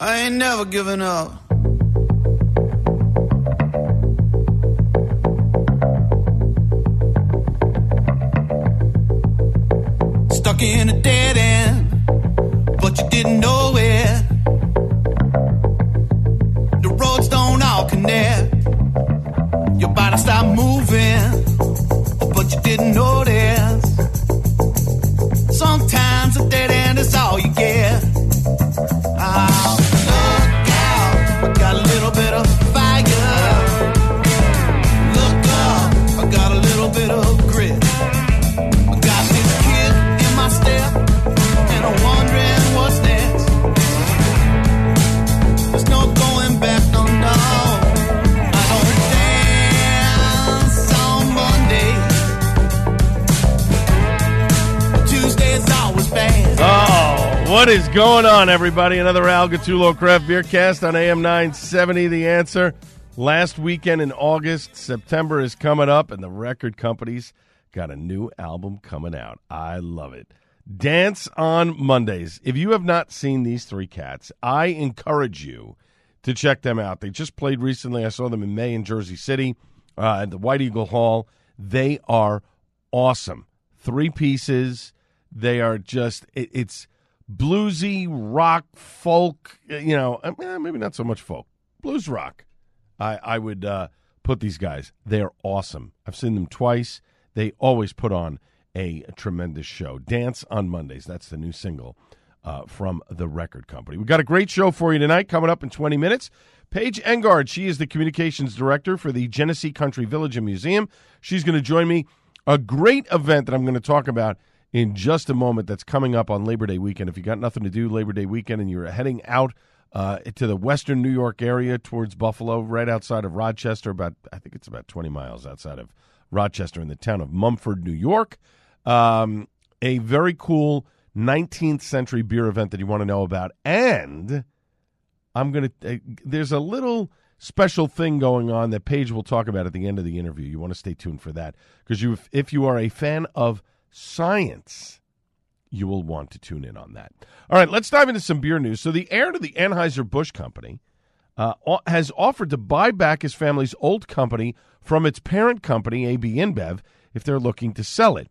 I ain't never giving up. Stuck in a dead end, but you didn't know it. The roads don't all connect. Your body stopped moving, but you didn't notice. Sometimes a dead end is all you get. Oh. What is going on, everybody? Another Al Gattullo Craft Beer Cast on AM 970, The Answer. Last weekend in August, September is coming up, and the record company's got a new album coming out. I love it. Dance on Mondays. If you have not seen these three cats, I encourage you to check them out. They just played recently. I saw them in May in Jersey City at the White Eagle Hall. They are awesome. Three pieces. They are just, it's bluesy, rock, folk, you know, maybe not so much folk. Blues rock. I would put these guys. They are awesome. I've seen them twice. They always put on a tremendous show. Dance on Mondays. That's the new single from the record company. We've got a great show for you tonight coming up in 20 minutes. Paige Engard, she is the communications director for the Genesee Country Village and Museum. She's going to join me. A great event that I'm going to talk about in just a moment that's coming up on Labor Day weekend. If you got nothing to do Labor Day weekend and you're heading out to the western New York area towards Buffalo, right outside of Rochester, I think it's about 20 miles outside of Rochester in the town of Mumford, New York, a very cool 19th century beer event that you want to know about. And I'm going to there's a little special thing going on that Paige will talk about at the end of the interview. You want to stay tuned for that because if you are a fan of science, you will want to tune in on that. All right, let's dive into some beer news. So the heir to the Anheuser-Busch company has offered to buy back his family's old company from its parent company, AB InBev, if they're looking to sell it.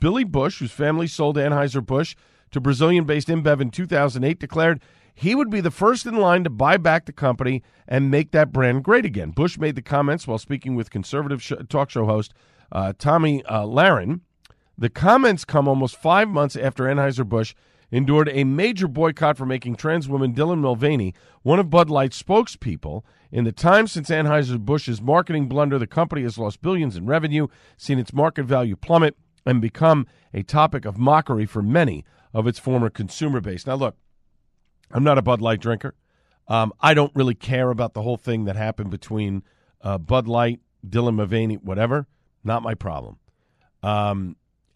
Billy Bush, whose family sold Anheuser-Busch to Brazilian-based InBev in 2008, declared he would be the first in line to buy back the company and make that brand great again. Bush made the comments while speaking with conservative talk show host Tommy Lahren. The comments come almost 5 months after Anheuser-Busch endured a major boycott for making trans woman Dylan Mulvaney one of Bud Light's spokespeople. In the time since Anheuser-Busch's marketing blunder, the company has lost billions in revenue, seen its market value plummet, and become a topic of mockery for many of its former consumer base. Now, look, I'm not a Bud Light drinker. I don't really care about the whole thing that happened between Bud Light, Dylan Mulvaney, whatever. Not my problem.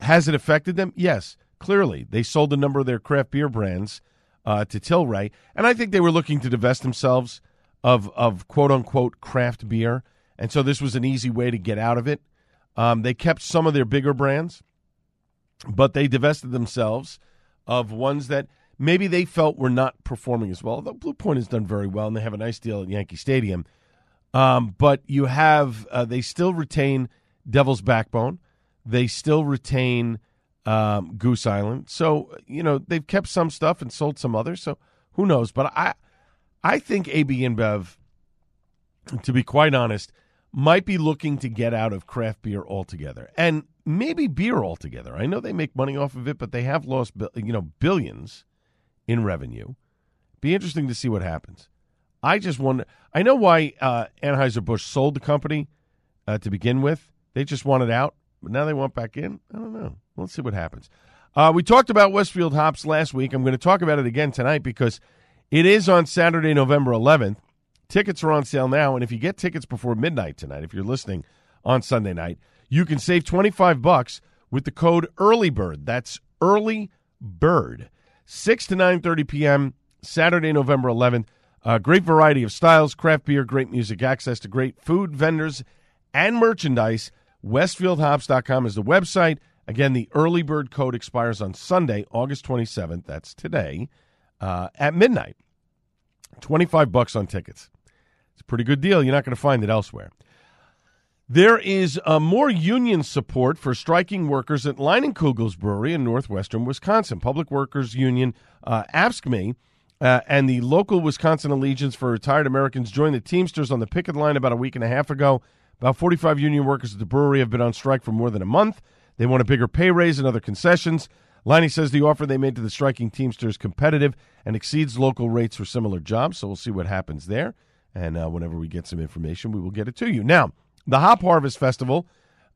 Has it affected them? Yes, clearly. They sold a number of their craft beer brands to Tilray, and I think they were looking to divest themselves of quote-unquote craft beer, and so this was an easy way to get out of it. They kept some of their bigger brands, but they divested themselves of ones that maybe they felt were not performing as well. Although Blue Point has done very well, and they have a nice deal at Yankee Stadium. But you have they still retain Devil's Backbone. They still retain Goose Island. So, you know, they've kept some stuff and sold some others. So who knows? But I think AB InBev, to be quite honest, might be looking to get out of craft beer altogether and maybe beer altogether. I know they make money off of it, but they have lost, billions in revenue. Be interesting to see what happens. I just wonder. I know why Anheuser-Busch sold the company to begin with. They just wanted out. But now they want back in? I don't know. Let's see what happens. We talked about Westfield hops last week. I'm going to talk about it again tonight because it is on Saturday, November 11th. Tickets are on sale now, and if you get tickets before midnight tonight, if you're listening on Sunday night, you can save $25 with the code EARLYBIRD. That's EARLYBIRD. 6 to 9:30 p.m., Saturday, November 11th. Great variety of styles, craft beer, great music, access to great food, vendors, and merchandise. Westfieldhops.com is the website. Again, the early bird code expires on Sunday, August 27th. That's today at midnight. $25 on tickets. It's a pretty good deal. You're not going to find it elsewhere. There is more union support for striking workers at Leinenkugel's Brewery in northwestern Wisconsin. Public Workers Union, AFSCME, and the local Wisconsin Allegiance for Retired Americans joined the Teamsters on the picket line about a week and a half ago. About 45 union workers at the brewery have been on strike for more than a month. They want a bigger pay raise and other concessions. Liney says the offer they made to the striking Teamsters is competitive and exceeds local rates for similar jobs, so we'll see what happens there. And whenever we get some information, we will get it to you. Now, the Hop Harvest Festival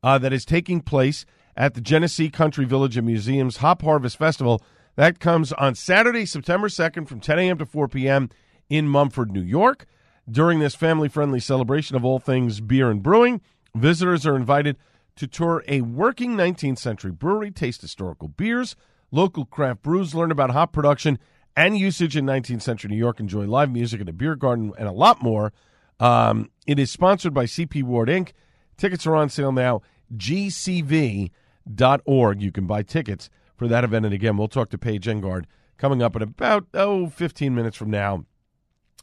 that is taking place at the Genesee Country Village and Museum's Hop Harvest Festival, that comes on Saturday, September 2nd from 10 a.m. to 4 p.m. in Mumford, New York. During this family-friendly celebration of all things beer and brewing, visitors are invited to tour a working 19th century brewery, taste historical beers, local craft brews, learn about hop production and usage in 19th century New York, enjoy live music at a beer garden, and a lot more. It is sponsored by CP Ward, Inc. Tickets are on sale now, gcv.org. You can buy tickets for that event. And again, we'll talk to Paige Engard coming up in about 15 minutes from now,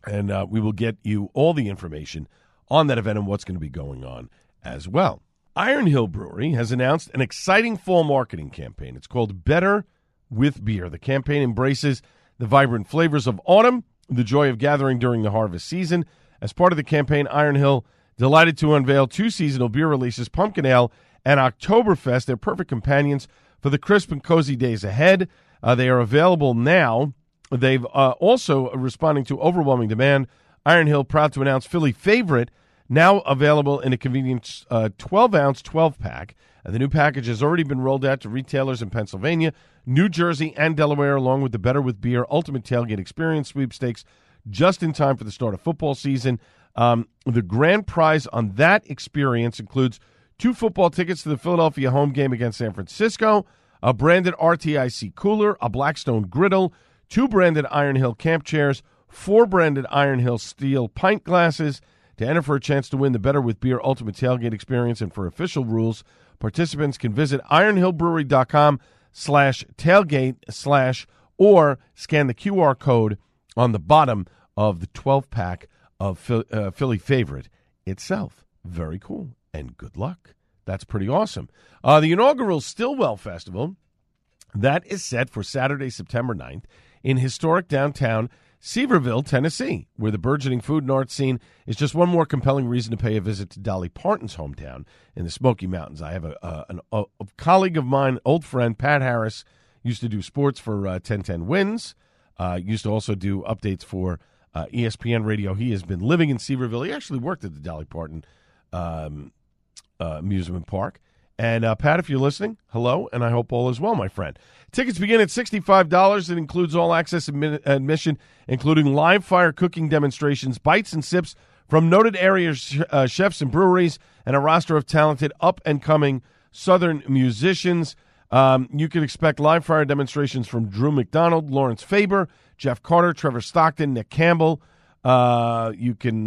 and we will get you all the information on that event and what's going to be going on as well. Iron Hill Brewery has announced an exciting fall marketing campaign. It's called Better with Beer. The campaign embraces the vibrant flavors of autumn, the joy of gathering during the harvest season. As part of the campaign, Iron Hill delighted to unveil two seasonal beer releases, Pumpkin Ale and Oktoberfest. They're perfect companions for the crisp and cozy days ahead. They are available now. They've also responding to overwhelming demand. Iron Hill proud to announce Philly Favorite, now available in a convenient 12-ounce 12-pack. The new package has already been rolled out to retailers in Pennsylvania, New Jersey, and Delaware, along with the Better With Beer Ultimate Tailgate Experience sweepstakes, just in time for the start of football season. The grand prize on that experience includes two football tickets to the Philadelphia home game against San Francisco, a branded RTIC cooler, a Blackstone griddle, two branded Iron Hill camp chairs, four branded Iron Hill steel pint glasses. To enter for a chance to win the Better With Beer Ultimate Tailgate Experience and for official rules, participants can visit ironhillbrewery.com/tailgate/ or scan the QR code on the bottom of the 12-pack of Philly Favorite itself. Very cool, and good luck. That's pretty awesome. The inaugural Stillwell Festival, that is set for Saturday, September 9th, in historic downtown Sevierville, Tennessee, where the burgeoning food and art scene is just one more compelling reason to pay a visit to Dolly Parton's hometown in the Smoky Mountains. I have a colleague of mine, old friend, Pat Harris, used to do sports for 1010 Wins, used to also do updates for ESPN Radio. He has been living in Sevierville. He actually worked at the Dolly Parton amusement park. And Pat, if you're listening, hello, and I hope all is well, my friend. Tickets begin at $65. It includes all-access admission, including live fire cooking demonstrations, bites and sips from noted area chefs and breweries, and a roster of talented up-and-coming Southern musicians. You can expect live fire demonstrations from Drew McDonald, Lawrence Faber, Jeff Carter, Trevor Stockton, Nick Campbell. You can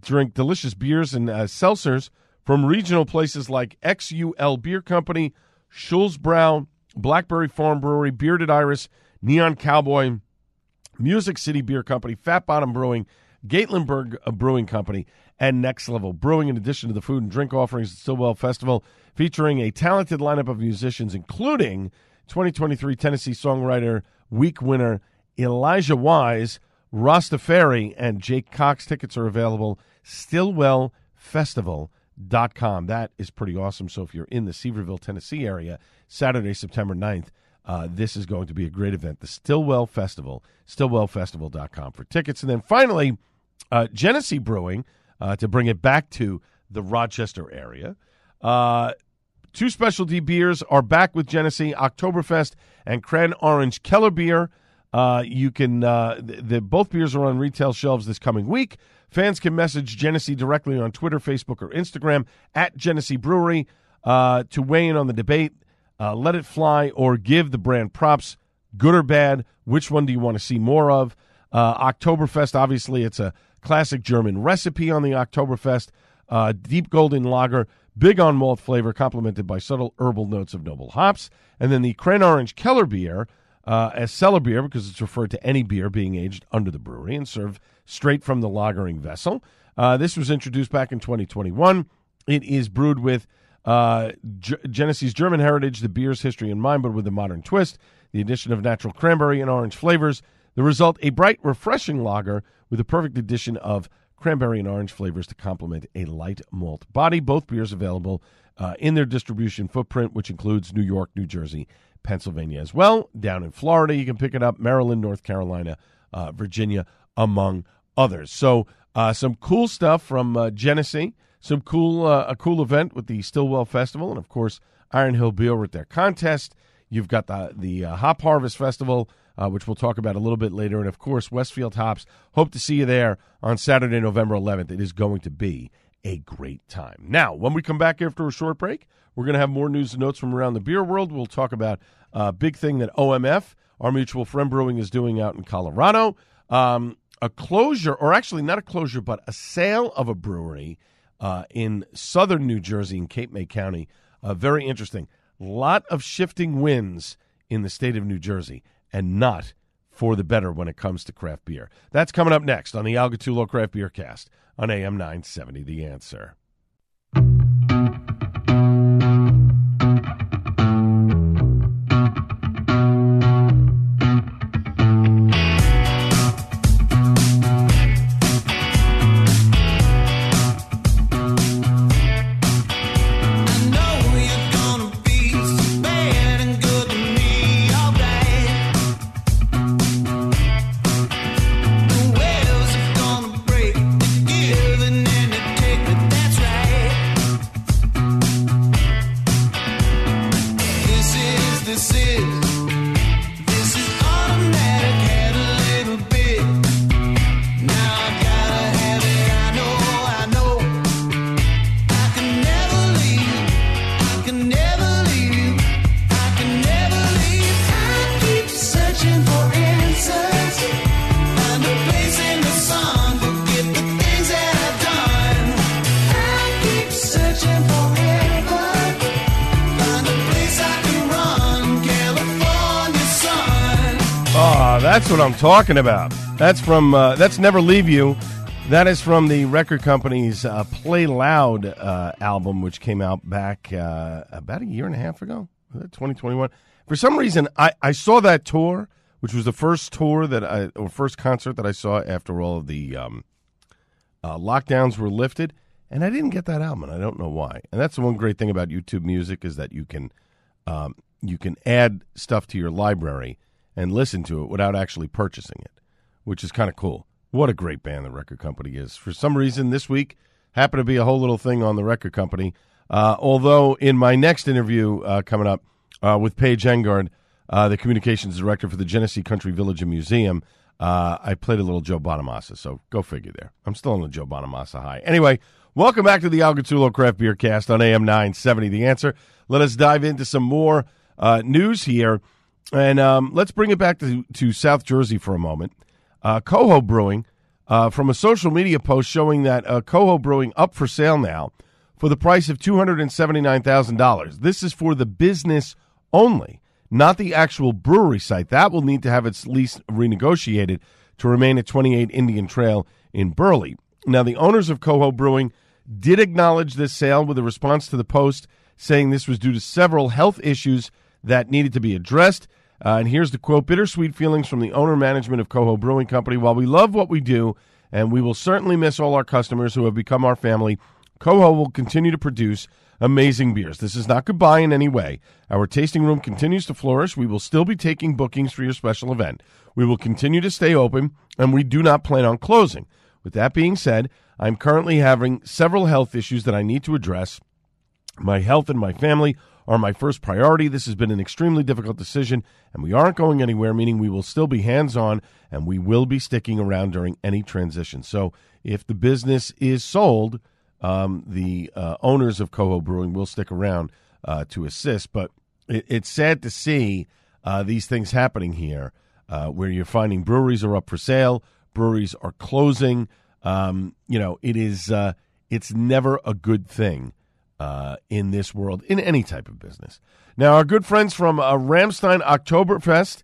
drink delicious beers and seltzers from regional places like XUL Beer Company, Schulzbrow, Blackberry Farm Brewery, Bearded Iris, Neon Cowboy, Music City Beer Company, Fat Bottom Brewing, Gatlinburg Brewing Company, and Next Level Brewing. In addition to the food and drink offerings at Stillwell Festival, featuring a talented lineup of musicians, including 2023 Tennessee Songwriter Week winner Elijah Wise, Rastafari, and Jake Cox. Tickets are available at stillwellfestival.com. That is pretty awesome. So if you're in the Sevierville, Tennessee area, Saturday, September 9th, this is going to be a great event, the Stillwell Festival, stillwellfestival.com for tickets. And then finally, Genesee Brewing, to bring it back to the Rochester area, Two specialty beers are back with Genesee Oktoberfest and Cran Orange Keller beer. You can both beers are on retail shelves this coming week. Fans can message Genesee directly on Twitter, Facebook, or Instagram at Genesee Brewery to weigh in on the debate. Let it fly or give the brand props, good or bad. Which one do you want to see more of? Oktoberfest, obviously, it's a classic German recipe on the Oktoberfest. Deep golden lager, big on malt flavor, complemented by subtle herbal notes of noble hops. And then the Cran Orange Keller beer, as cellar beer, because it's referred to any beer being aged under the brewery and served straight from the lagering vessel. This was introduced back in 2021. It is brewed with Genesee's German heritage, the beer's history in mind, but with a modern twist, the addition of natural cranberry and orange flavors. The result, a bright, refreshing lager with a perfect addition of cranberry and orange flavors to complement a light malt body. Both beers available in their distribution footprint, which includes New York, New Jersey, Pennsylvania as well. Down in Florida, you can pick it up. Maryland, North Carolina, Virginia, among others. So some cool stuff from Genesee. Some cool, a cool event with the Stillwell Festival, and of course Iron Hill Beer with their contest. You've got the Hop Harvest Festival, which we'll talk about a little bit later, and of course Westfield Hops. Hope to see you there on Saturday, November 11th. It is going to be a great time. Now, when we come back after a short break, we're going to have more news and notes from around the beer world. We'll talk about a big thing that OMF, Our Mutual Friend Brewing, is doing out in Colorado. A closure, or actually not a closure, but a sale of a brewery in southern New Jersey in Cape May County. Very interesting. Lot of shifting winds in the state of New Jersey, and not for the better when it comes to craft beer. That's coming up next on the Al Gattullo Craft Beer Cast on AM 970 The Answer. That's what I'm talking about. That's from that's Never Leave You. That is from the record company's Play Loud album, which came out back about a year and a half ago, 2021. For some reason, I saw that tour, which was the first tour that first concert that I saw after all of the lockdowns were lifted, and I didn't get that album, and I don't know why. And that's the one great thing about YouTube Music is that you can add stuff to your library and listen to it without actually purchasing it, which is kind of cool. What a great band the record company is. For some reason, this week happened to be a whole little thing on the record company, although in my next interview coming up with Paige Engard, the communications director for the Genesee Country Village and Museum, I played a little Joe Bonamassa, so go figure there. I'm still on the Joe Bonamassa high. Anyway, welcome back to the Al Gattullo Craft Beer Cast on AM 970, The Answer. Let us dive into some more news here. And let's bring it back to South Jersey for a moment. Coho Brewing, from a social media post showing that Coho Brewing up for sale now for the price of $279,000. This is for the business only, not the actual brewery site. That will need to have its lease renegotiated to remain at 28 Indian Trail in Burley. Now, the owners of Coho Brewing did acknowledge this sale with a response to the post, saying this was due to several health issues that needed to be addressed. And here's the quote, "Bittersweet feelings from the owner management of Coho Brewing Company. While we love what we do, and we will certainly miss all our customers who have become our family, Coho will continue to produce amazing beers. This is not goodbye in any way. Our tasting room continues to flourish. We will still be taking bookings for your special event. We will continue to stay open, and we do not plan on closing. With that being said, I'm currently having several health issues that I need to address, My health and my family are my first priority. This has been an extremely difficult decision, and we aren't going anywhere, meaning we will still be hands-on, and we will be sticking around during any transition. So if the business is sold, the owners of Coho Brewing will stick around to assist. But it's sad to see these things happening here, where you're finding breweries are up for sale, breweries are closing. It's never a good thing in this world, in any type of business. Now, our good friends from Ramstein Oktoberfest,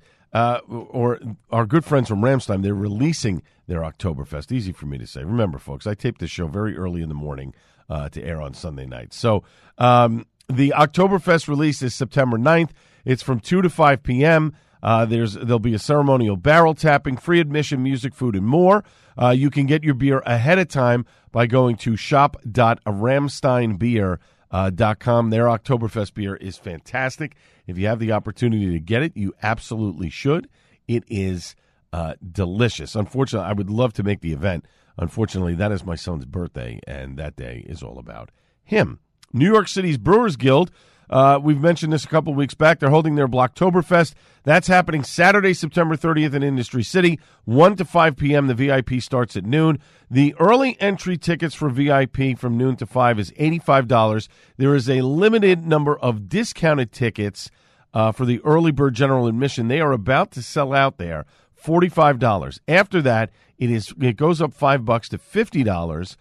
they're releasing their Oktoberfest. Easy for me to say. Remember, folks, I tape this show very early in the morning to air on Sunday night. So the Oktoberfest release is September 9th. It's from 2 to 5 p.m. There'll be a ceremonial barrel tapping, free admission, music, food, and more. You can get your beer ahead of time by going to shop.ramsteinbeer.com. Their Oktoberfest beer is fantastic. If you have the opportunity to get it, you absolutely should. It is delicious. Unfortunately, I would love to make the event. Unfortunately, that is my son's birthday, and that day is all about him. New York City's Brewers Guild. We've mentioned this a couple weeks back. They're holding their Blocktoberfest. That's happening Saturday, September 30th in Industry City, 1 to 5 p.m. The VIP starts at noon. The early entry tickets for VIP from noon to 5 is $85. There is a limited number of discounted tickets for the early bird general admission. They are about to sell out there, $45. After that, it goes up $5 to $50,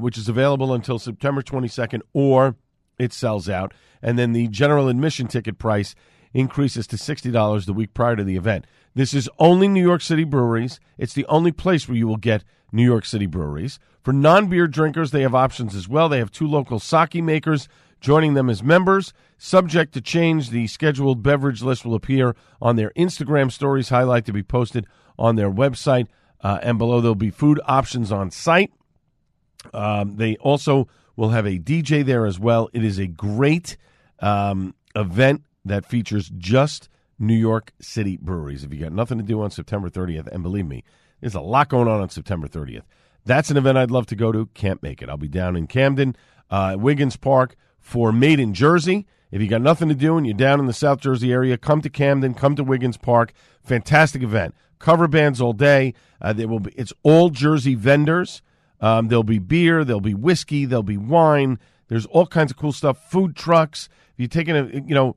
which is available until September 22nd, or it sells out. And then the general admission ticket price increases to $60 the week prior to the event. This is only New York City breweries. It's the only place where you will get New York City breweries. For non-beer drinkers, they have options as well. They have two local sake makers joining them as members. Subject to change, the scheduled beverage list will appear on their Instagram stories, highlight to be posted on their website. And below, there'll be food options on site. They also will have a DJ there as well. It is a great event that features just New York City breweries. If you got nothing to do on September 30th, and believe me, there's a lot going on September 30th. That's an event I'd love to go to. Can't make it. I'll be down in Camden, Wiggins Park for Made in Jersey. If you got nothing to do and you're down in the South Jersey area, come to Camden, come to Wiggins Park. Fantastic event. Cover bands all day. It's all Jersey vendors. There'll be beer, there'll be whiskey, there'll be wine. There's all kinds of cool stuff. Food trucks. If you're taking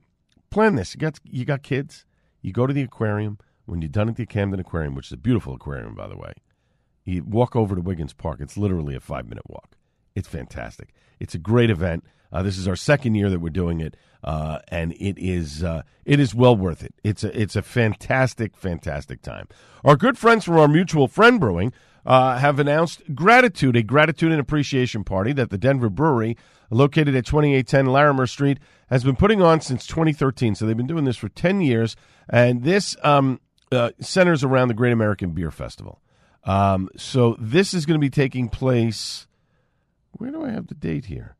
plan this. You got kids. You go to the aquarium. When you're done at the Camden Aquarium, which is a beautiful aquarium, by the way, you walk over to Wiggins Park. It's literally a 5-minute walk. It's fantastic. It's a great event. This is our second year that we're doing it, and it is well worth it. It's a fantastic, fantastic time. Our good friends from Our Mutual Friend Brewing have announced a gratitude and appreciation party that the Denver Brewery, located at 2810 Larimer Street, has been putting on since 2013. So they've been doing this for 10 years, and this centers around the Great American Beer Festival. So this is going to be taking place, where do I have the date here?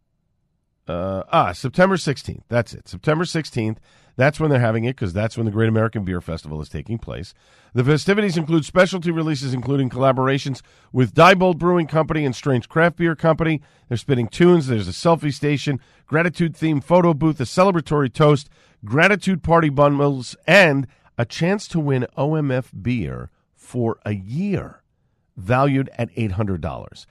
September 16th. That's it. September 16th. That's when they're having it, because that's when the Great American Beer Festival is taking place. The festivities include specialty releases, including collaborations with Double Brewing Company and Strange Craft Beer Company. They're spinning tunes. There's a selfie station, gratitude-themed photo booth, a celebratory toast, gratitude party bundles, and a chance to win OMF beer for a year, valued at $800.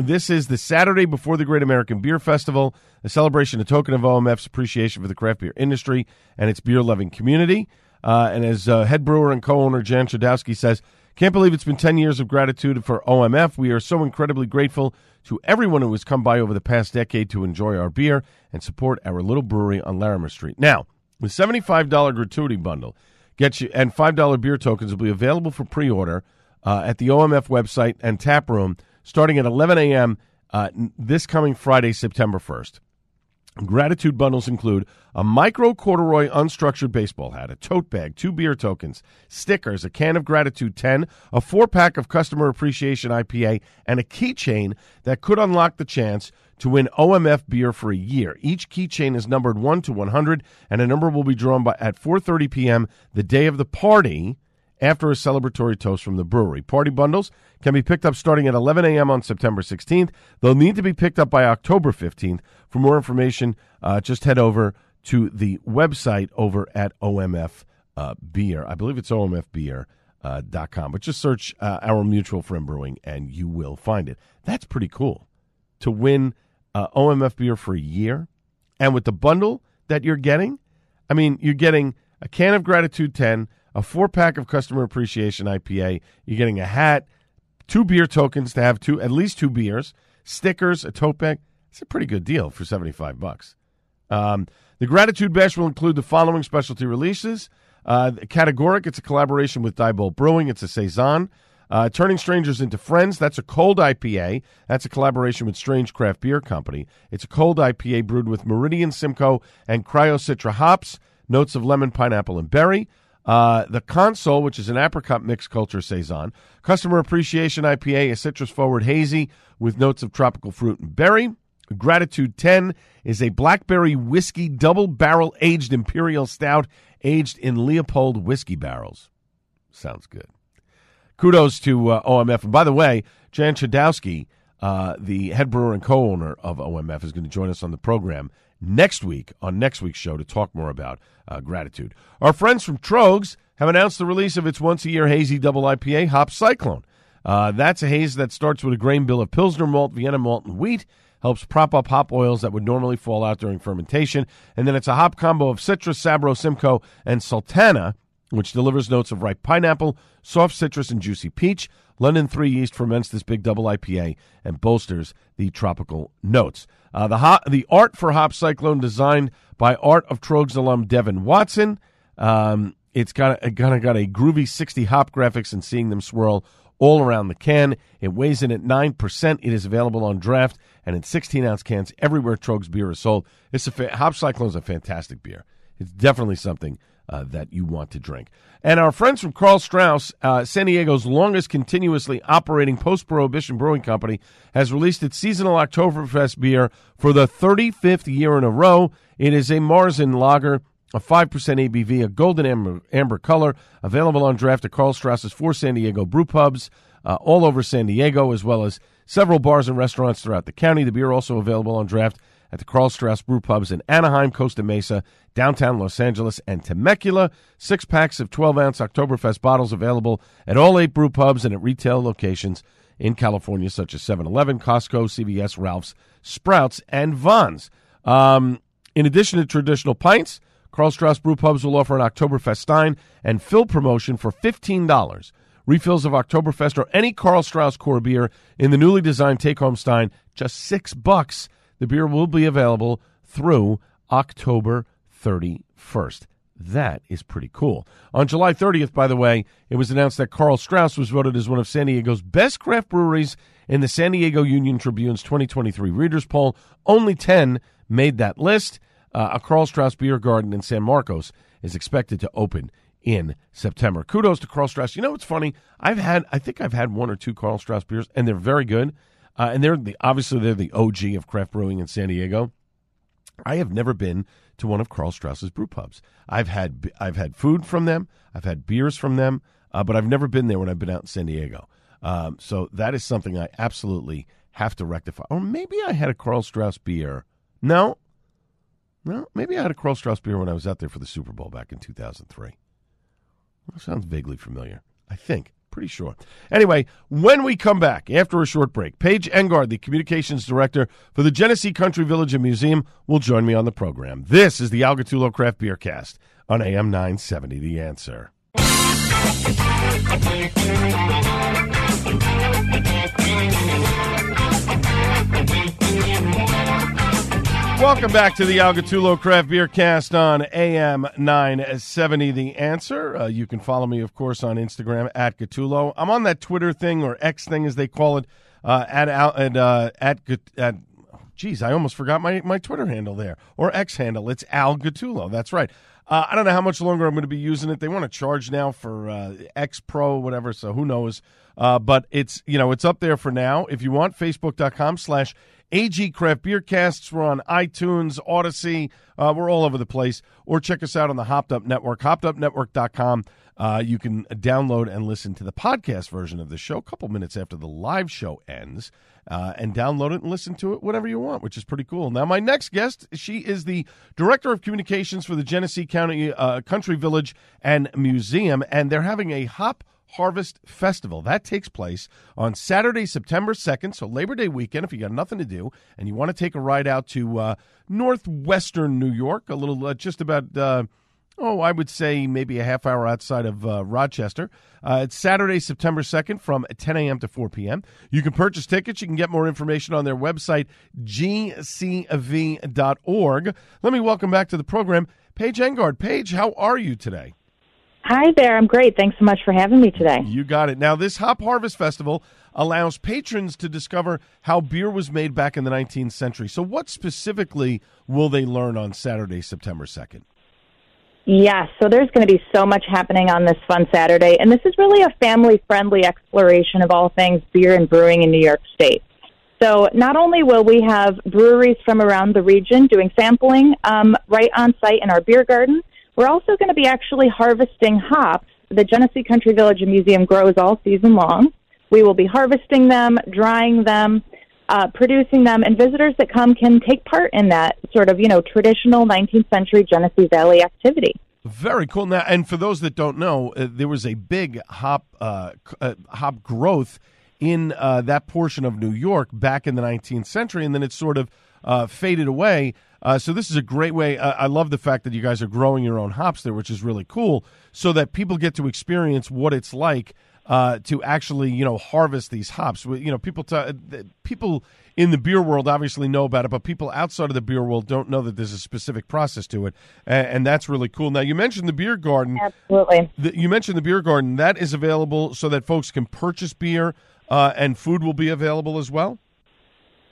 This is the Saturday before the Great American Beer Festival, a celebration, a token of OMF's appreciation for the craft beer industry and its beer-loving community. And as head brewer and co-owner Jan Chodowski says, can't believe it's been 10 years of gratitude for OMF. We are so incredibly grateful to everyone who has come by over the past decade to enjoy our beer and support our little brewery on Larimer Street. Now, the $75 gratuity bundle gets you, and $5 beer tokens will be available for pre-order at the OMF website and tap room, starting at 11 a.m. This coming Friday, September 1st. Gratitude bundles include a micro corduroy unstructured baseball hat, a tote bag, 2 beer tokens, stickers, a can of Gratitude 10, a 4-pack of Customer Appreciation IPA, and a keychain that could unlock the chance to win OMF beer for a year. Each keychain is numbered 1 to 100, and a number will be drawn at 4:30 p.m. the day of the party, after a celebratory toast from the brewery. Party bundles can be picked up starting at 11 a.m. on September 16th. They'll need to be picked up by October 15th. For more information, just head over to the website over at OMF Beer. I believe it's omfbeer.com, but just search Our Mutual Friend Brewing and you will find it. That's pretty cool to win OMF Beer for a year. And with the bundle that you're getting, I mean, you're getting a can of Gratitude 10, a 4-pack of Customer Appreciation IPA. You're getting a hat, 2 beer tokens to have at least two beers, stickers, a tote bag. It's a pretty good deal for $75. The Gratitude Bash will include the following specialty releases. Categoric, it's a collaboration with Double Brewing. It's a Saison. Turning Strangers into Friends, that's a cold IPA. That's a collaboration with Strange Craft Beer Company. It's a cold IPA brewed with Meridian, Simcoe, and Cryo Citra hops, notes of lemon, pineapple, and berry. The Console, which is an apricot mixed culture Saison. Customer Appreciation IPA, a citrus-forward hazy with notes of tropical fruit and berry. Gratitude 10 is a blackberry whiskey double-barrel aged imperial stout aged in Leopold whiskey barrels. Sounds good. Kudos to OMF. And by the way, Jan Chodowski, the head brewer and co-owner of OMF, is going to join us on the program next week, on next week's show, to talk more about Gratitude. Our friends from Troegs have announced the release of its once-a-year hazy double IPA, Hop Cyclone. That's a haze that starts with a grain bill of Pilsner malt, Vienna malt, and wheat. Helps prop up hop oils that would normally fall out during fermentation. And then it's a hop combo of citrus, Sabro, Simcoe, and Sultana, which delivers notes of ripe pineapple, soft citrus, and juicy peach. London 3 yeast ferments this big double IPA and bolsters the tropical notes. The art for Hop Cyclone, designed by Art of Troegs alum Devin Watson. It's got a groovy 60 hop graphics and seeing them swirl all around the can. It weighs in at 9%. It is available on draft and in 16-ounce cans everywhere Troegs beer is sold. Hop Cyclone is a fantastic beer. It's definitely something that you want to drink. And our friends from Karl Strauss, San Diego's longest continuously operating post-prohibition brewing company, has released its seasonal Oktoberfest beer for the 35th year in a row. It is a Marzen lager, a 5% ABV, a golden amber color, available on draft at Karl Strauss's 4 San Diego brew pubs all over San Diego, as well as several bars and restaurants throughout the county. The beer also available on draft at the Karl Strauss brew pubs in Anaheim, Costa Mesa, downtown Los Angeles, and Temecula. 6 packs of 12-ounce Oktoberfest bottles available at all 8 brew pubs and at retail locations in California, such as 7-Eleven, Costco, CVS, Ralph's, Sprouts, and Vons. In addition to traditional pints, Karl Strauss brew pubs will offer an Oktoberfest Stein and fill promotion for $15. Refills of Oktoberfest or any Karl Strauss core beer in the newly designed take-home Stein, just $6. The beer will be available through October 31st. That is pretty cool. On July 30th, by the way, it was announced that Karl Strauss was voted as one of San Diego's best craft breweries in the San Diego Union-Tribune's 2023 Readers Poll. Only 10 made that list. A Karl Strauss beer garden in San Marcos is expected to open in September. Kudos to Karl Strauss. You know what's funny? I think I've had 1 or 2 Karl Strauss beers, and they're very good. And they're the OG of craft brewing in San Diego. I have never been to one of Karl Strauss's brew pubs. I've had food from them. I've had beers from them, but I've never been there when I've been out in San Diego. So that is something I absolutely have to rectify. Or maybe I had a Karl Strauss beer. No, maybe I had a Karl Strauss beer when I was out there for the Super Bowl back in 2003. That sounds vaguely familiar, I think. Pretty sure. Anyway, when we come back after a short break, Paige Engard, the communications director for the Genesee Country Village and Museum, will join me on the program. This is the Al Gattullo Craft Beer Cast on AM 970, The Answer. Welcome back to the Al Gattullo Craft Beer Cast on AM 970, The Answer. You can follow me, of course, on Instagram, at Gattullo. I'm on that Twitter thing, or X thing, as they call it, I almost forgot my Twitter handle there, or X handle. It's Al Gattullo. That's right. I don't know how much longer I'm going to be using it. They want to charge now for X Pro, whatever, so who knows. But it's up there for now. If you want, facebook.com/ AG Craft Beer Casts. We're on iTunes, Odyssey. We're all over the place. Or check us out on the Hopped Up Network, hoppedupnetwork.com. You can download and listen to the podcast version of the show a couple minutes after the live show ends, and download it and listen to it whenever you want, which is pretty cool. Now, my next guest, she is the Director of Communications for the Genesee County Country Village and Museum, and they're having a hop harvest festival that takes place on Saturday, September 2nd, so Labor Day weekend. If you got nothing to do and you want to take a ride out to northwestern New York, a little just about... I would say maybe a half hour outside of Rochester. It's Saturday, September 2nd from 10 a.m. to 4 p.m. You can purchase tickets. You can get more information on their website, gcv.org. Let me welcome back to the program Paige Engard. Paige, how are you today? Hi there. I'm great. Thanks so much for having me today. You got it. Now, this Hop Harvest Festival allows patrons to discover how beer was made back in the 19th century. So what specifically will they learn on Saturday, September 2nd? Yes, so there's going to be so much happening on this fun Saturday, and this is really a family-friendly exploration of all things beer and brewing in New York State. So not only will we have breweries from around the region doing sampling right on site in our beer garden, we're also going to be actually harvesting hops. The Genesee Country Village and Museum grows all season long. We will be harvesting them, drying them, producing them, and visitors that come can take part in that sort of, traditional 19th century Genesee Valley activity. Very cool. Now, and for those that don't know, there was a big hop growth in that portion of New York back in the 19th century, and then it sort of faded away. So this is a great way. I love the fact that you guys are growing your own hops there, which is really cool, so that people get to experience what it's like to actually, harvest these hops. People in the beer world obviously know about it, but people outside of the beer world don't know that there's a specific process to it, and that's really cool. Now, you mentioned the beer garden. Absolutely. You mentioned the beer garden. That is available so that folks can purchase beer, and food will be available as well?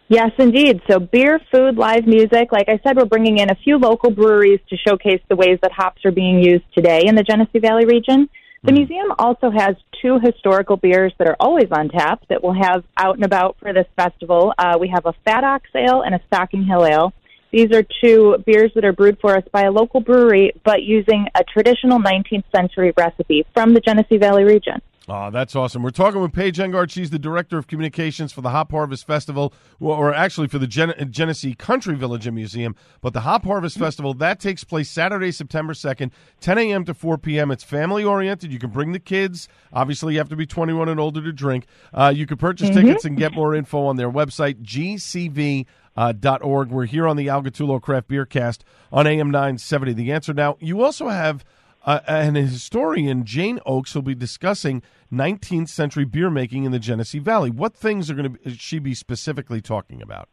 Yes, indeed. So beer, food, live music. Like I said, we're bringing in a few local breweries to showcase the ways that hops are being used today in the Genesee Valley region. The museum also has two historical beers that are always on tap that we'll have out and about for this festival. We have a Fat Ox Ale and a Stocking Hill Ale. These are two beers that are brewed for us by a local brewery, but using a traditional 19th century recipe from the Genesee Valley region. Oh, that's awesome. We're talking with Paige Engard. She's the Director of Communications for the Hop Harvest Festival, or actually for the Genesee Country Village and Museum. But the Hop Harvest Festival, that takes place Saturday, September 2nd, 10 a.m. to 4 p.m. It's family-oriented. You can bring the kids. Obviously, you have to be 21 and older to drink. You can purchase tickets and get more info on their website, gcv.org. We're here on the Al Gattullo Craft Beer Cast on AM 970. The Answer. Now, you also have... and a historian, Jane Oakes, will be discussing 19th century beer making in the Genesee Valley. What things are going to she be specifically talking about?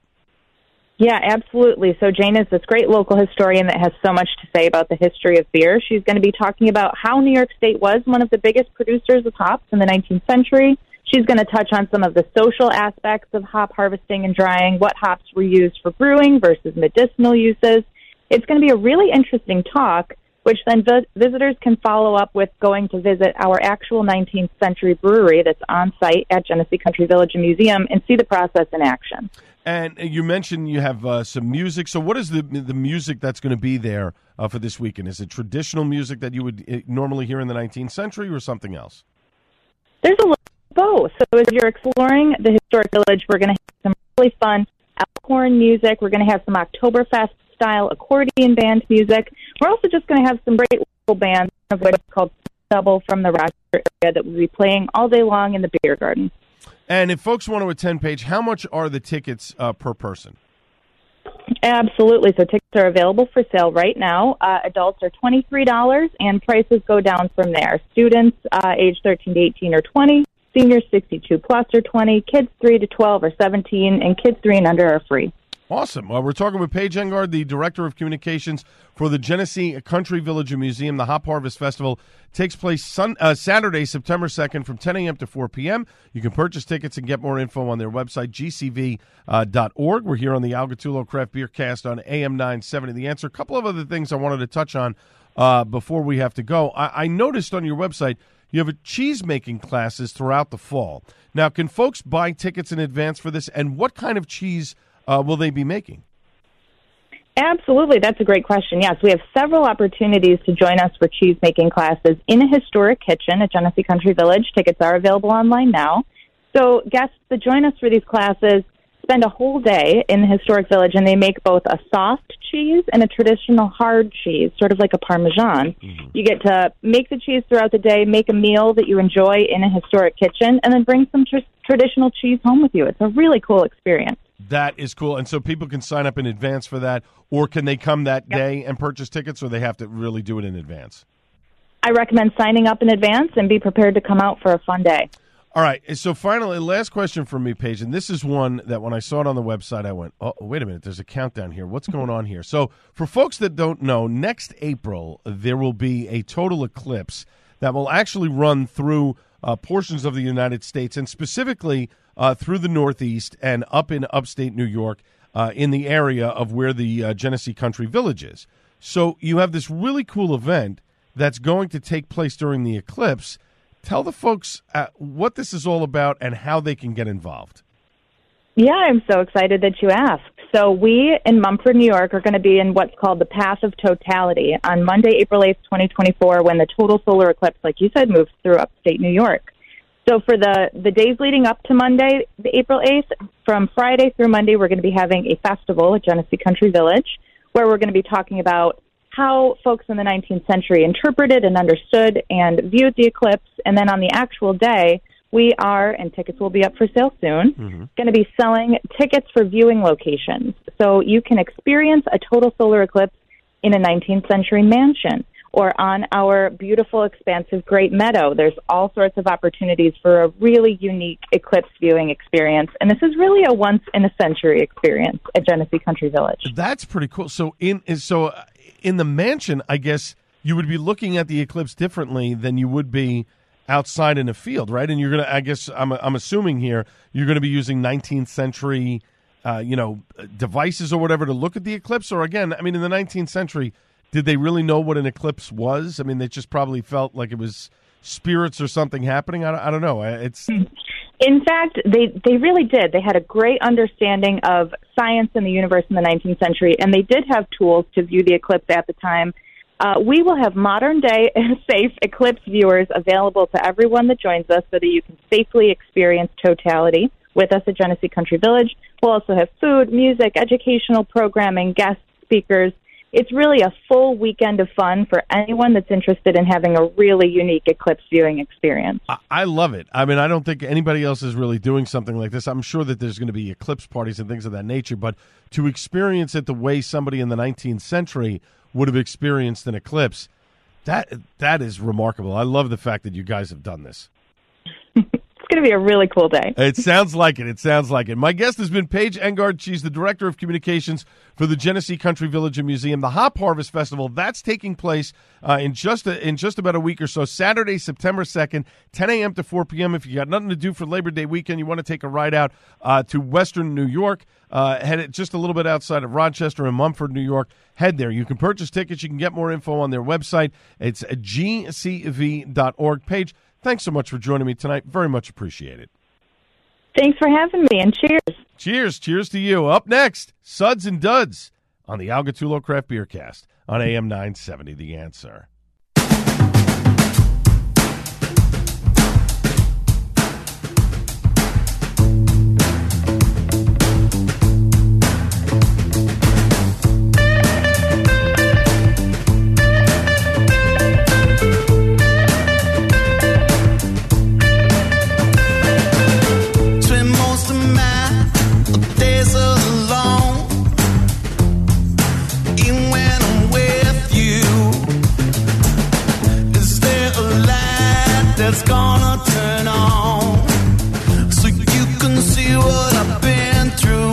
Yeah, absolutely. So Jane is this great local historian that has so much to say about the history of beer. She's going to be talking about how New York State was one of the biggest producers of hops in the 19th century. She's going to touch on some of the social aspects of hop harvesting and drying, what hops were used for brewing versus medicinal uses. It's going to be a really interesting talk, which then visitors can follow up with going to visit our actual 19th century brewery that's on site at Genesee Country Village and Museum and see the process in action. And you mentioned you have some music. So what is the music that's going to be there for this weekend? Is it traditional music that you would normally hear in the 19th century or something else? There's a little of both. So as you're exploring the historic village, we're going to have some really fun alcorn music. We're going to have some Oktoberfest style accordion band music. We're also just going to have some great local bands, of what is called Double, from the Rochester area, that will be playing all day long in the beer garden. And if folks want to attend, Paige, how much are the tickets per person? Absolutely. So tickets are available for sale right now. Adults are $23, and prices go down from there. Students age 13 to 18 are 20. Seniors 62 plus are 20. Kids 3 to 12 are 17, and kids 3 and under are free. Awesome. Well, we're talking with Paige Engard, the Director of Communications for the Genesee Country Village and Museum. The Hop Harvest Festival takes place Saturday, September 2nd from 10 a.m. to 4 p.m. You can purchase tickets and get more info on their website, gcv.org. We're here on the Al Gattullo Craft Beer Cast on AM 970. The Answer. A couple of other things I wanted to touch on before we have to go. I noticed on your website you have cheese-making classes throughout the fall. Now, can folks buy tickets in advance for this, and what kind of cheese will they be making? Absolutely. That's a great question. Yes, we have several opportunities to join us for cheese-making classes in a historic kitchen at Genesee Country Village. Tickets are available online now. So guests that join us for these classes spend a whole day in the historic village, and they make both a soft cheese and a traditional hard cheese, sort of like a Parmesan. Mm-hmm. You get to make the cheese throughout the day, make a meal that you enjoy in a historic kitchen, and then bring some traditional cheese home with you. It's a really cool experience. That is cool. And so people can sign up in advance for that, or can they come that day and purchase tickets, or they have to really do it in advance? I recommend signing up in advance and be prepared to come out for a fun day. All right. So finally, last question from me, Paige, and this is one that when I saw it on the website, I went, oh, wait a minute, there's a countdown here. What's going on here? So for folks that don't know, next April, there will be a total eclipse that will actually run through portions of the United States, and specifically through the Northeast and up in upstate New York, in the area of where the Genesee Country Village is. So you have this really cool event that's going to take place during the eclipse. Tell the folks what this is all about and how they can get involved. Yeah, I'm so excited that you asked. So we in Mumford, New York, are going to be in what's called the Path of Totality on Monday, April 8th, 2024, when the total solar eclipse, like you said, moves through upstate New York. So for the days leading up to Monday, April 8th, from Friday through Monday, we're going to be having a festival at Genesee Country Village where we're going to be talking about how folks in the 19th century interpreted and understood and viewed the eclipse. And then on the actual day, we are, and tickets will be up for sale soon, going to be selling tickets for viewing locations. So you can experience a total solar eclipse in a 19th century mansion or on our beautiful, expansive Great Meadow. There's all sorts of opportunities for a really unique eclipse viewing experience. And this is really a once-in-a-century experience at Genesee Country Village. That's pretty cool. So in the mansion, I guess you would be looking at the eclipse differently than you would be outside in a field, right? And you're going to, I guess, I'm assuming here, you're going to be using 19th century, devices or whatever to look at the eclipse? Or again, I mean, in the 19th century, did they really know what an eclipse was? I mean, they just probably felt like it was spirits or something happening. I don't know. In fact, they really did. They had a great understanding of science and the universe in the 19th century, and they did have tools to view the eclipse at the time. We will have modern-day and safe eclipse viewers available to everyone that joins us so that you can safely experience totality with us at Genesee Country Village. We'll also have food, music, educational programming, guest speakers. It's really a full weekend of fun for anyone that's interested in having a really unique eclipse viewing experience. I love it. I mean, I don't think anybody else is really doing something like this. I'm sure that there's going to be eclipse parties and things of that nature, but to experience it the way somebody in the 19th century would have experienced an eclipse, that is remarkable. I love the fact that you guys have done this. It's going to be a really cool day. It sounds like it. It sounds like it. My guest has been Paige Engard. She's the Director of Communications for the Genesee Country Village and Museum. The Hop Harvest Festival, that's taking place in just about a week or so, Saturday, September 2nd, 10 a.m. to 4 p.m. If you got nothing to do for Labor Day weekend, you want to take a ride out to Western New York, head just a little bit outside of Rochester and Mumford, New York. Head there. You can purchase tickets. You can get more info on their website. It's gcv.org. Paige, thanks so much for joining me tonight. Very much appreciate it. Thanks for having me, and cheers. Cheers. Cheers to you. Up next, Suds and Duds on the Al Gattullo Craft Beer Cast on AM 970, The Answer. It's gonna turn on so you can see what I've been through.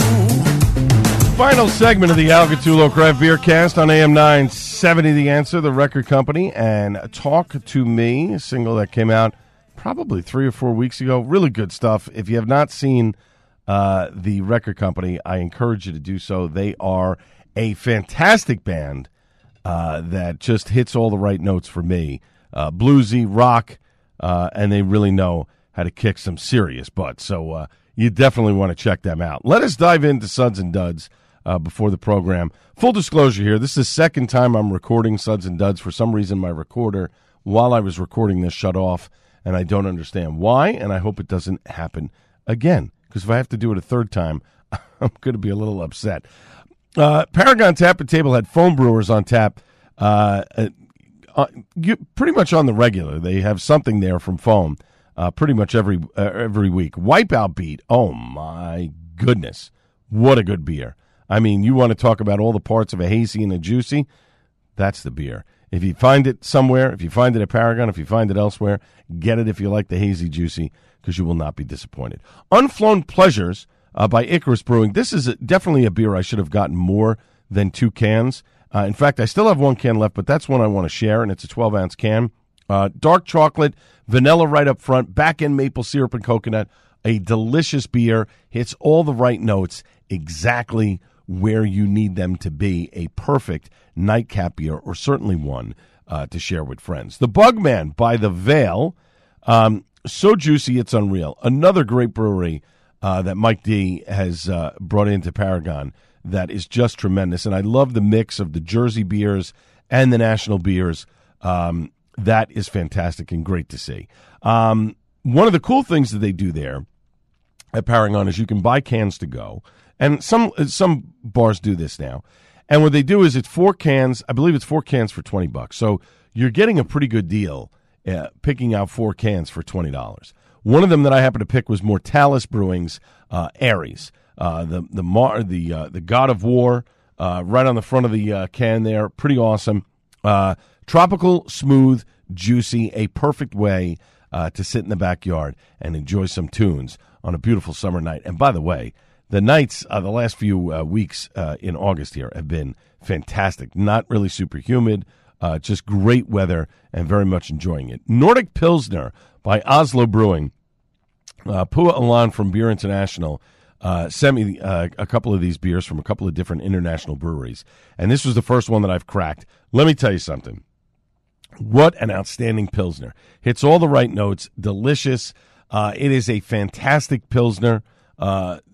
Final segment of the Al Gattullo Craft Beer Cast on AM 970, The Answer, The Record Company, and Talk to Me, a single that came out probably 3 or 4 weeks ago. Really good stuff. If you have not seen The Record Company, I encourage you to do so. They are a fantastic band that just hits all the right notes for me. Bluesy, rock, and they really know how to kick some serious butt. So you definitely want to check them out. Let us dive into Suds and Duds before the program. Full disclosure here, this is the second time I'm recording Suds and Duds. For some reason, my recorder, while I was recording this, shut off, and I don't understand why, and I hope it doesn't happen again, because if I have to do it a third time, I'm going to be a little upset. Paragon Tap and Table had foam brewers on tap pretty much on the regular. They have something there from foam pretty much every week. Wipeout Beat, oh my goodness, what a good beer. I mean, you want to talk about all the parts of a hazy and a juicy, that's the beer. If you find it somewhere, if you find it at Paragon, if you find it elsewhere, get it if you like the hazy juicy, because you will not be disappointed. Unflown Pleasures by Icarus Brewing. This is definitely a beer I should have gotten more than two cans. In fact, I still have one can left, but that's one I want to share, and it's a 12-ounce can. Dark chocolate, vanilla right up front, back-end maple syrup and coconut. A delicious beer. Hits all the right notes, exactly where you need them to be. A perfect nightcap beer, or certainly one to share with friends. The Bugman by The Vale. So juicy, it's unreal. Another great brewery that Mike D has brought into Paragon that is just tremendous. And I love the mix of the Jersey beers and the national beers. That is fantastic and great to see. One of the cool things that they do there at Paragon is you can buy cans to go. And some bars do this now. And what they do is it's four cans. I believe it's four cans for $20. So you're getting a pretty good deal picking out four cans for $20. One of them that I happened to pick was Mortalis Brewing's Ares, the God of War, right on the front of the can there. Pretty awesome. Tropical, smooth, juicy, a perfect way to sit in the backyard and enjoy some tunes on a beautiful summer night. And by the way, the nights the last few weeks in August here have been fantastic. Not really super humid, just great weather and very much enjoying it. Nordic Pilsner by Oslo Brewing. Pua Alan from Beer International sent me a couple of these beers from a couple of different international breweries. And this was the first one that I've cracked. Let me tell you something. What an outstanding Pilsner. Hits all the right notes. Delicious. It is a fantastic Pilsner.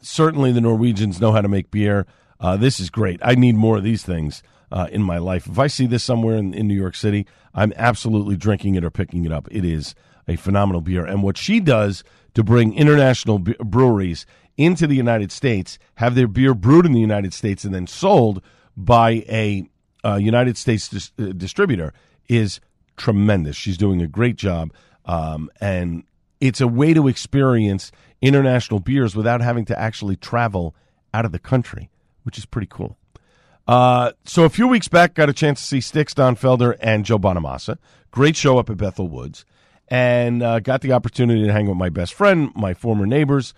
Certainly the Norwegians know how to make beer. This is great. I need more of these things in my life. If I see this somewhere in New York City, I'm absolutely drinking it or picking it up. It is a phenomenal beer. And what she does to bring international breweries into the United States, have their beer brewed in the United States and then sold by a United States distributor is tremendous. She's doing a great job, and it's a way to experience international beers without having to actually travel out of the country, which is pretty cool. So a few weeks back, got a chance to see Styx, Don Felder, and Joe Bonamassa. Great show up at Bethel Woods. And got the opportunity to hang with my best friend, my former neighbors,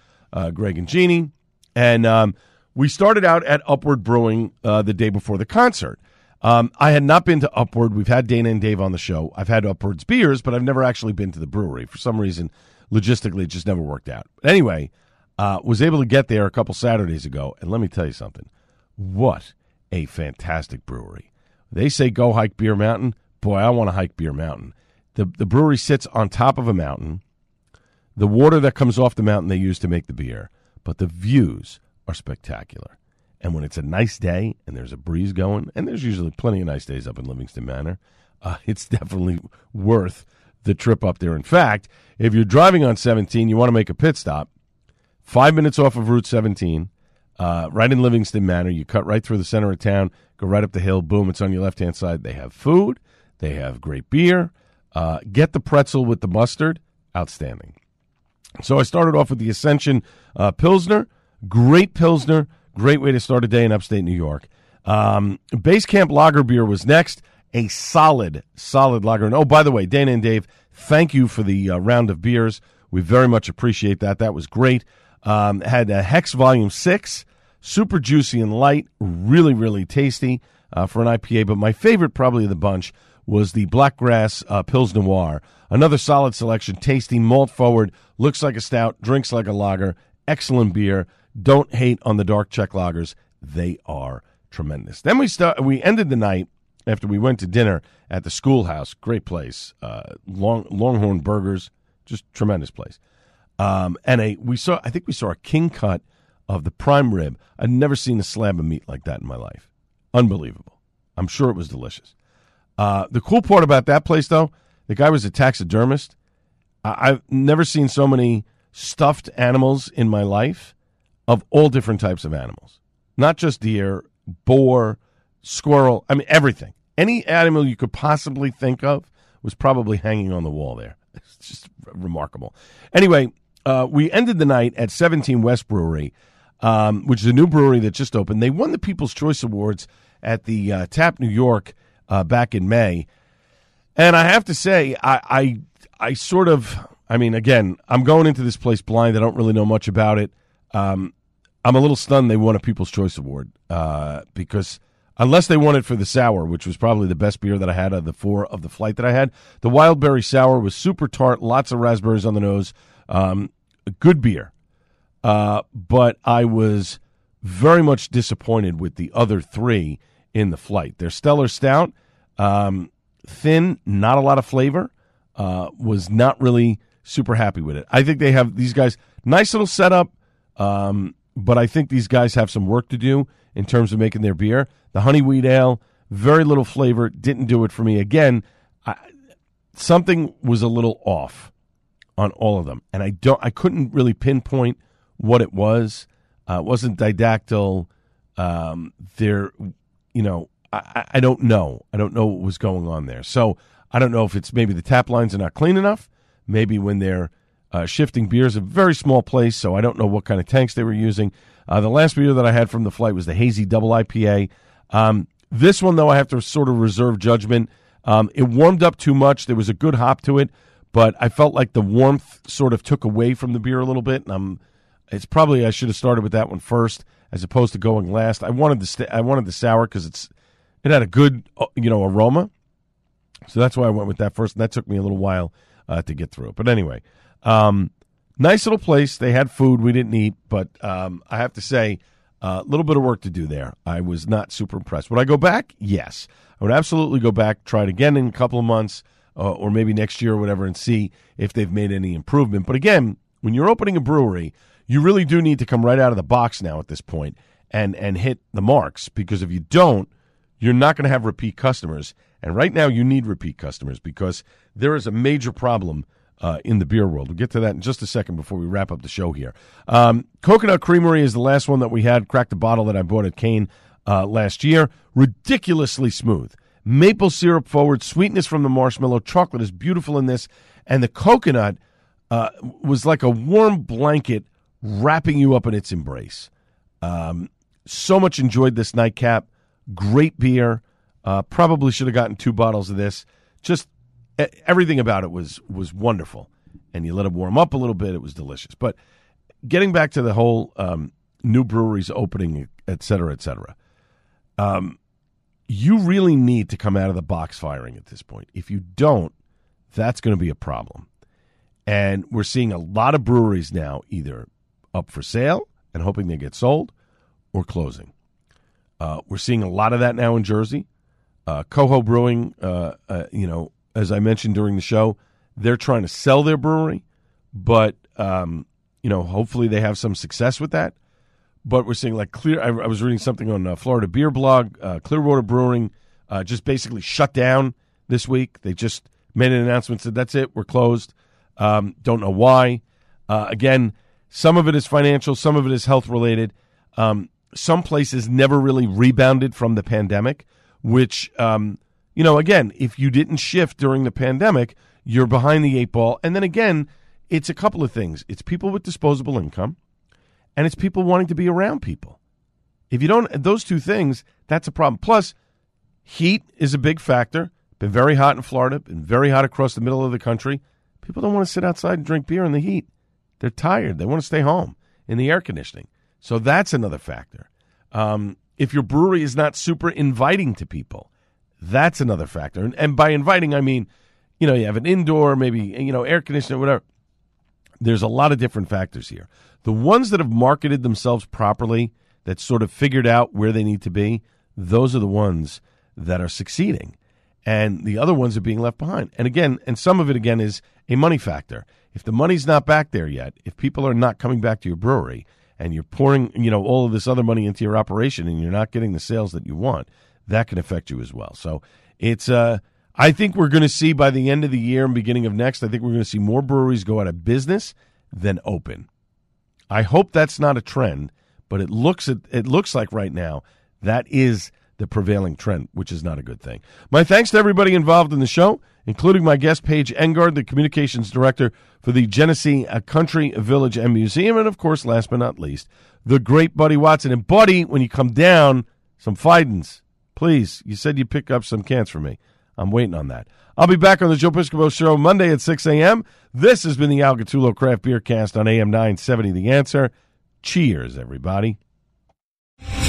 Greg and Jeannie. And we started out at Upward Brewing the day before the concert. I had not been to Upward. We've had Dana and Dave on the show. I've had Upward's beers, but I've never actually been to the brewery. For some reason, logistically, it just never worked out. But anyway, was able to get there a couple Saturdays ago, and let me tell you something. What a fantastic brewery. They say go hike Beer Mountain. Boy, I want to hike Beer Mountain. The brewery sits on top of a mountain. The water that comes off the mountain they use to make the beer, but the views are spectacular. And when it's a nice day and there's a breeze going, and there's usually plenty of nice days up in Livingston Manor, it's definitely worth the trip up there. In fact, if you're driving on 17, you want to make a pit stop, 5 minutes off of Route 17, right in Livingston Manor. You cut right through the center of town, go right up the hill, boom, it's on your left-hand side. They have food. They have great beer. Get the pretzel with the mustard. Outstanding. So I started off with the Ascension Pilsner. Great Pilsner. Great way to start a day in upstate New York. Base Camp Lager Beer was next. A solid, solid lager. And oh, by the way, Dana and Dave, thank you for the round of beers. We very much appreciate that. That was great. Had a Hex Volume 6. Super juicy and light. Really, really tasty for an IPA. But my favorite probably of the bunch was the Blackgrass Pils Noir. Another solid selection, tasty, malt-forward, looks like a stout, drinks like a lager, excellent beer. Don't hate on the dark Czech lagers. They are tremendous. Then we ended the night after we went to dinner at the Schoolhouse. Great place. Longhorn Burgers, just tremendous place. And we saw a king cut of the prime rib. I'd never seen a slab of meat like that in my life. Unbelievable. I'm sure it was delicious. The cool part about that place, though, the guy was a taxidermist. I've never seen so many stuffed animals in my life, of all different types of animals. Not just deer, boar, squirrel. I mean, everything. Any animal you could possibly think of was probably hanging on the wall there. It's just remarkable. Anyway, we ended the night at 17 West Brewery, which is a new brewery that just opened. They won the People's Choice Awards at the Tap New York back in May. And I have to say, I I'm going into this place blind. I don't really know much about it. I'm a little stunned they won a People's Choice Award because unless they won it for the sour, which was probably the best beer that I had of the four of the flight that I had, the wild berry sour was super tart, lots of raspberries on the nose, good beer. But I was very much disappointed with the other three in the flight. Their Stellar Stout, thin, not a lot of flavor, was not really super happy with it. I think they have these guys, nice little setup. But I think these guys have some work to do in terms of making their beer. The Honeyweed Ale, very little flavor, didn't do it for me. Again, something was a little off on all of them, and I couldn't really pinpoint what it was. It wasn't didactyl. I don't know. I don't know what was going on there. So I don't know if it's maybe the tap lines are not clean enough. Maybe when they're shifting beers, a very small place, so I don't know what kind of tanks they were using. The last beer that I had from the flight was the Hazy Double IPA. This one, though, I have to sort of reserve judgment. It warmed up too much. There was a good hop to it, but I felt like the warmth sort of took away from the beer a little bit. And it's probably I should have started with that one first as opposed to going last. I wanted the sour because it had a good aroma, so that's why I went with that first. And that took me a little while to get through it. But anyway. Nice little place. They had food we didn't eat, but I have to say, a little bit of work to do there. I was not super impressed. Would I go back? Yes. I would absolutely go back, try it again in a couple of months or maybe next year or whatever and see if they've made any improvement. But again, when you're opening a brewery, you really do need to come right out of the box now at this point and hit the marks, because if you don't, you're not going to have repeat customers. And right now you need repeat customers because there is a major problem in the beer world. We'll get to that in just a second before we wrap up the show here. Coconut Creamery is the last one that we had. Cracked a bottle that I bought at Kane last year. Ridiculously smooth. Maple syrup forward, sweetness from the marshmallow. Chocolate is beautiful in this. And the coconut was like a warm blanket wrapping you up in its embrace. So much enjoyed this nightcap. Great beer. Probably should have gotten two bottles of this. Just everything about it was wonderful, and you let it warm up a little bit. It was delicious. But getting back to the whole new breweries opening, et cetera, you really need to come out of the box firing at this point. If you don't, that's going to be a problem. And we're seeing a lot of breweries now either up for sale and hoping they get sold or closing. We're seeing a lot of that now in Jersey. Coho Brewing, as I mentioned during the show, they're trying to sell their brewery, but hopefully they have some success with that. But we're seeing I was reading something on Florida Beer Blog, Clearwater Brewing just basically shut down this week. They just made an announcement, said that's it, we're closed. Don't know why. Again, some of it is financial, some of it is health related. Some places never really rebounded from the pandemic, which. Again, if you didn't shift during the pandemic, you're behind the eight ball. And then again, it's a couple of things. It's people with disposable income, and it's people wanting to be around people. If you don't, those two things, that's a problem. Plus, heat is a big factor. Been very hot in Florida, been very hot across the middle of the country. People don't want to sit outside and drink beer in the heat. They're tired. They want to stay home in the air conditioning. So that's another factor. If your brewery is not super inviting to people, that's another factor. And by inviting, I mean, you have an indoor, maybe, air conditioner, whatever. There's a lot of different factors here. The ones that have marketed themselves properly, that sort of figured out where they need to be, those are the ones that are succeeding. and the other ones are being left behind. And again, and some of it again is a money factor. If the money's not back there yet, if people are not coming back to your brewery and you're pouring, you know, all of this other money into your operation and you're not getting the sales that you want, that can affect you as well. So it's I think we're going to see by the end of the year and beginning of next, I think we're going to see more breweries go out of business than open. I hope that's not a trend, but it looks like right now that is the prevailing trend, which is not a good thing. My thanks to everybody involved in the show, including my guest, Paige Engard, the communications director for the Genesee Country Village and Museum, and of course, last but not least, the great Buddy Watson. And Buddy, when you come down, some Fidens, please. You said you pick up some cans for me. I'm waiting on that. I'll be back on the Joe Piscopo Show Monday at 6 a.m. This has been the Al Gattullo Craft Beer Cast on AM 970. The Answer. Cheers, everybody.